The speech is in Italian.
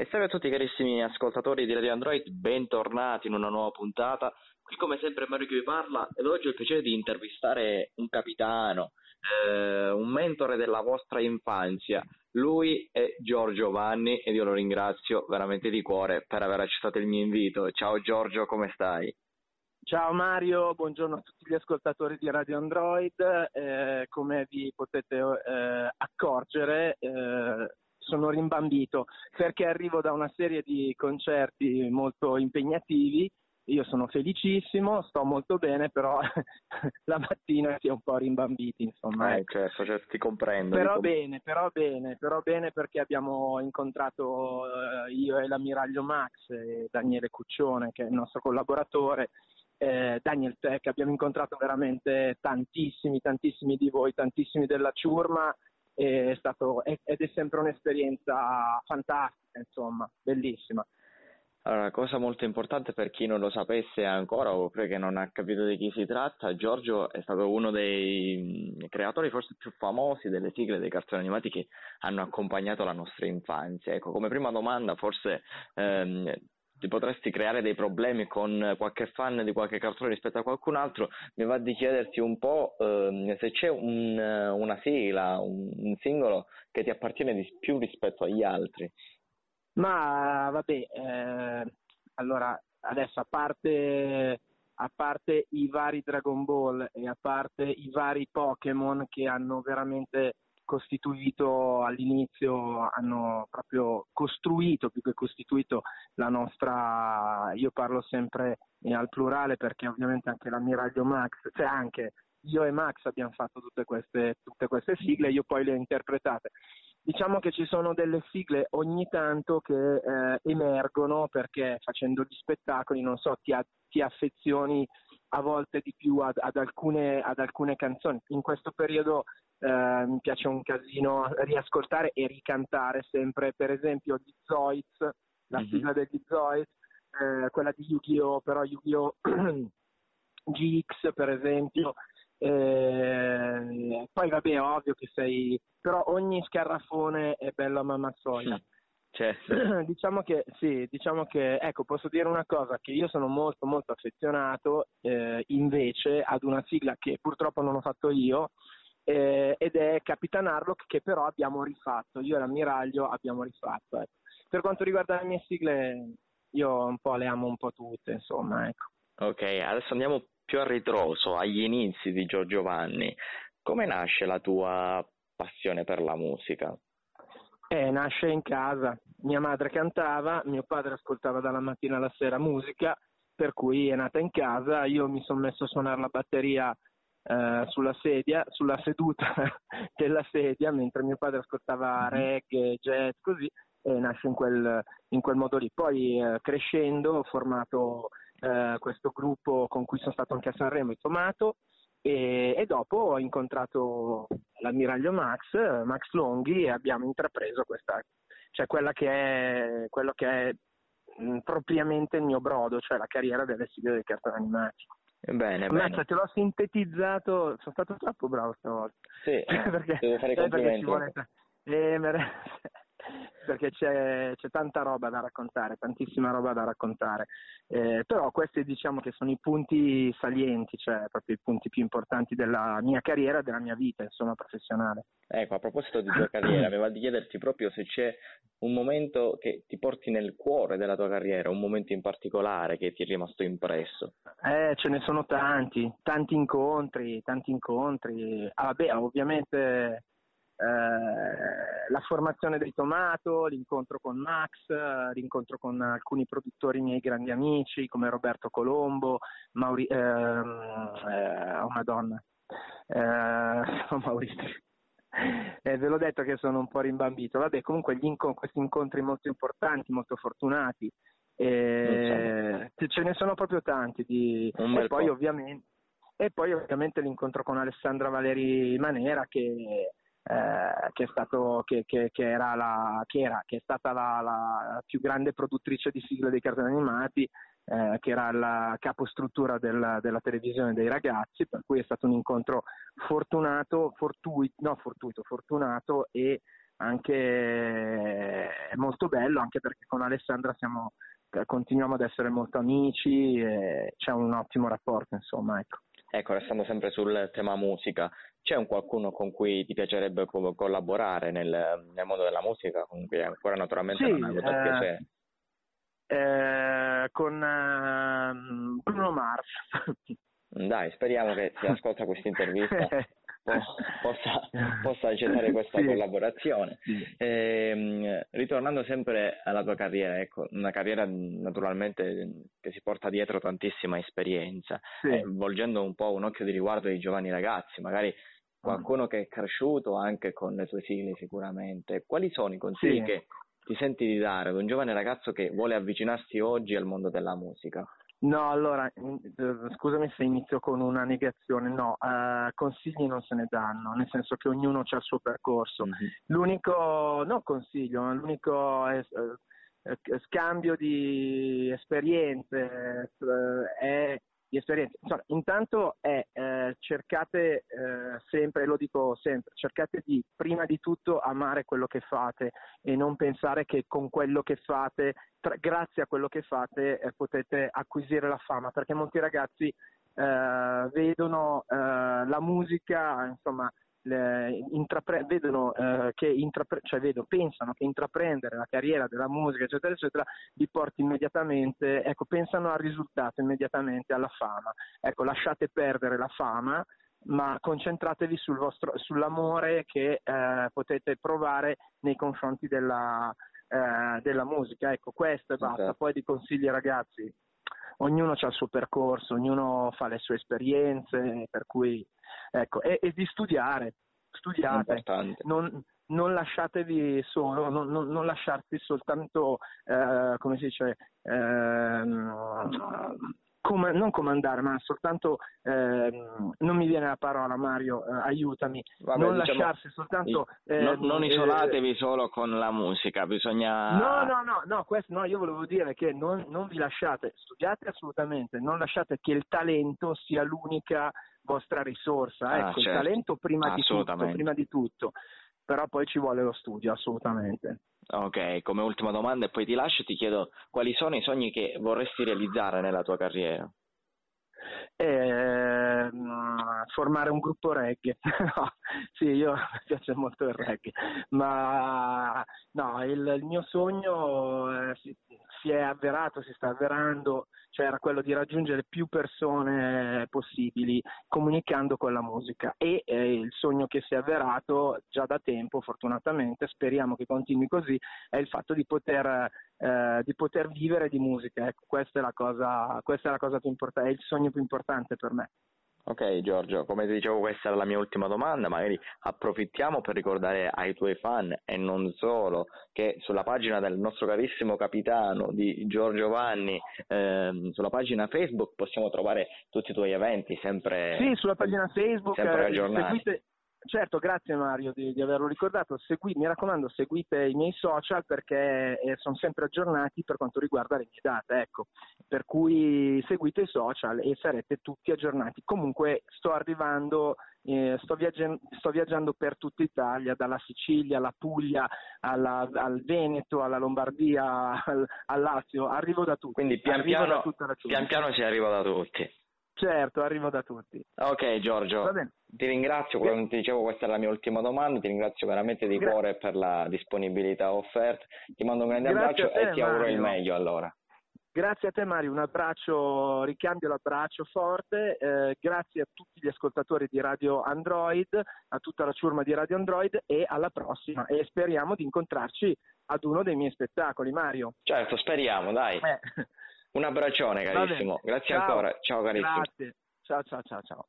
E salve a tutti carissimi ascoltatori di Radio Android, bentornati in una nuova puntata. Qui come sempre Mario che vi parla ed oggi ho il piacere di intervistare un capitano, un mentore della vostra infanzia. Lui è Giorgio Vanni ed io lo ringrazio veramente di cuore per aver accettato il mio invito. Ciao Giorgio, come stai? Ciao Mario, buongiorno a tutti gli ascoltatori di Radio Android. Come vi potete accorgere... sono rimbambito perché arrivo da una serie di concerti molto impegnativi, io sono felicissimo, sto molto bene, però la mattina si è un po' rimbambiti, insomma. Certo, cioè, ti comprendo. Però bene perché abbiamo incontrato io e l'ammiraglio Max e Daniele Cuccione, che è il nostro collaboratore, Daniel Tech, abbiamo incontrato veramente tantissimi di voi, tantissimi della ciurma, ed è sempre un'esperienza fantastica, insomma, bellissima. Allora, cosa molto importante per chi non lo sapesse ancora oppure che non ha capito di chi si tratta, Giorgio è stato uno dei creatori forse più famosi delle sigle dei cartoni animati che hanno accompagnato la nostra infanzia. Ecco, come prima domanda forse ti potresti creare dei problemi con qualche fan di qualche cartone rispetto a qualcun altro, mi va di chiederti un po' se c'è una sigla, un singolo che ti appartiene di più rispetto agli altri. Ma vabbè, allora adesso a parte i vari Dragon Ball e a parte i vari Pokémon che hanno veramente costituito all'inizio, hanno proprio costruito, più che costituito, la nostra, io parlo sempre al plurale perché ovviamente anche l'ammiraglio Max, cioè anche io e Max abbiamo fatto tutte queste sigle, io poi le ho interpretate. Diciamo che ci sono delle sigle ogni tanto che emergono perché facendo gli spettacoli, non so, ti affezioni a volte di più ad alcune canzoni. In questo periodo mi piace un casino riascoltare e ricantare sempre, per esempio, gli Zoids, la sigla degli Zoids, quella di Yu-Gi-Oh, però Yu-Gi-Oh GX per esempio, poi vabbè, ovvio che sei, però ogni scarrafone è bello a mamma soia. Certo. diciamo che ecco, posso dire una cosa, che io sono molto molto affezionato invece ad una sigla che purtroppo non ho fatto io, ed è Capitan Harlock, che però abbiamo rifatto, io e l'ammiraglio abbiamo rifatto, ecco. Per quanto riguarda le mie sigle, io un po' le amo un po' tutte, insomma, ecco. Ok, adesso andiamo più a ritroso, agli inizi di Giorgio Vanni. Come nasce la tua passione per la musica? Nasce in casa, mia madre cantava, mio padre ascoltava dalla mattina alla sera musica, per cui è nata in casa, io mi sono messo a suonare la batteria sulla seduta della sedia, mentre mio padre ascoltava reggae, jazz, così, e nasce in quel modo lì. Poi crescendo ho formato questo gruppo con cui sono stato anche a Sanremo, il Tomato, e dopo ho incontrato l'ammiraglio Max Longhi e abbiamo intrapreso questa, cioè quello che è propriamente il mio brodo, cioè la carriera delle sigle dei cartoni animati. Bene. Te l'ho sintetizzato, sono stato troppo bravo stavolta. Sì, perché devo fare complimenti. Perché c'è tanta roba da raccontare, tantissima roba da raccontare, però questi diciamo che sono i punti salienti, cioè proprio i punti più importanti della mia carriera, della mia vita, insomma, professionale. Ecco, a proposito di tua carriera, mi va di chiederti proprio se c'è un momento che ti porti nel cuore della tua carriera, un momento in particolare che ti è rimasto impresso. Ce ne sono tanti incontri. Ah, beh, ovviamente la formazione del Tomato, l'incontro con Max, l'incontro con alcuni produttori miei grandi amici come Roberto Colombo Mauri, Mauri. Ve l'ho detto che sono un po' rimbambito. Vabbè, comunque questi incontri molto importanti, molto fortunati, ce ne sono proprio tanti e poi ovviamente l'incontro con Alessandra Valeri Manera che è stata la più grande produttrice di sigle dei cartoni animati, che era la capostruttura della televisione dei ragazzi, per cui è stato un incontro fortunato e anche è molto bello, anche perché con Alessandra continuiamo ad essere molto amici e c'è un ottimo rapporto, insomma, ecco. Ecco, restando sempre sul tema musica, c'è un qualcuno con cui ti piacerebbe collaborare nel mondo della musica, con cui ancora naturalmente sì, non hai avuto piacere? Con Bruno Mars. Dai, speriamo che si ascolta questa intervista possa accettare questa sì. collaborazione. Ritornando sempre alla tua carriera, ecco, una carriera naturalmente che si porta dietro tantissima esperienza, sì. Volgendo un po' un occhio di riguardo ai giovani ragazzi, magari qualcuno che è cresciuto anche con le tue sigle sicuramente, quali sono i consigli sì. che ti senti di dare ad un giovane ragazzo che vuole avvicinarsi oggi al mondo della musica? No, allora, scusami se inizio con una negazione, no, consigli non se ne danno, nel senso che ognuno ha il suo percorso. Mm-hmm. L'unico scambio di esperienze Insomma, intanto cercate sempre, lo dico sempre, cercate di prima di tutto amare quello che fate e non pensare che con quello che fate, grazie a quello che fate, potete acquisire la fama, perché molti ragazzi vedono la musica, insomma, pensano che intraprendere la carriera della musica eccetera eccetera li porti immediatamente, ecco, pensano al risultato immediatamente, alla fama. Ecco, lasciate perdere la fama, ma concentratevi sull'amore che potete provare nei confronti della musica, ecco, questo e basta. Okay. Poi di consigli, ragazzi, ognuno ha il suo percorso, ognuno fa le sue esperienze, per cui ecco, e di studiate, non lasciatevi solo, non lasciarsi soltanto, come si dice, non comandare, ma soltanto, non mi viene la parola, Mario, aiutami. Vabbè, non lasciarsi soltanto... non isolatevi solo con la musica, bisogna... No, io volevo dire che non vi lasciate, studiate assolutamente, non lasciate che il talento sia l'unica vostra risorsa, ecco, certo. Il talento prima di tutto, però poi ci vuole lo studio, assolutamente. Ok, come ultima domanda e poi ti lascio, ti chiedo quali sono i sogni che vorresti realizzare nella tua carriera? Formare un gruppo reggae. No, sì, mi piace molto il reggae, ma no, il mio sogno si è avverato, si sta avverando, cioè era quello di raggiungere più persone possibili comunicando con la musica, e il sogno che si è avverato già da tempo, fortunatamente, speriamo che continui così, è il fatto di poter vivere di musica, ecco, questa è la cosa più importante, è il sogno più importante per me. Ok, Giorgio, come ti dicevo, questa era la mia ultima domanda, magari approfittiamo per ricordare ai tuoi fan e non solo che sulla pagina del nostro carissimo capitano di Giorgio Vanni, sulla pagina Facebook possiamo trovare tutti i tuoi eventi, sempre sì, sulla pagina Facebook, sempre aggiornati. Certo, grazie Mario di averlo ricordato. Mi raccomando, seguite i miei social, perché sono sempre aggiornati per quanto riguarda le mie date, ecco. Per cui seguite i social e sarete tutti aggiornati. Comunque sto arrivando, sto viaggiando per tutta Italia, dalla Sicilia alla Puglia, al Veneto, alla Lombardia, al Lazio, arrivo da tutti. Quindi pian piano si arriva da tutti. Certo, arrivo da tutti. Ok, Giorgio, va bene. Ti ringrazio, come ti dicevo questa è la mia ultima domanda, ti ringrazio veramente di cuore per la disponibilità offerta, ti mando un grande abbraccio e ti auguro il meglio allora. Grazie a te Mario, un abbraccio, ricambio l'abbraccio forte, grazie a tutti gli ascoltatori di Radio Android, a tutta la ciurma di Radio Android, e alla prossima, e speriamo di incontrarci ad uno dei miei spettacoli, Mario. Certo, speriamo, dai. Un abbraccione carissimo, grazie ciao. Ancora, ciao carissimo. Grazie, ciao.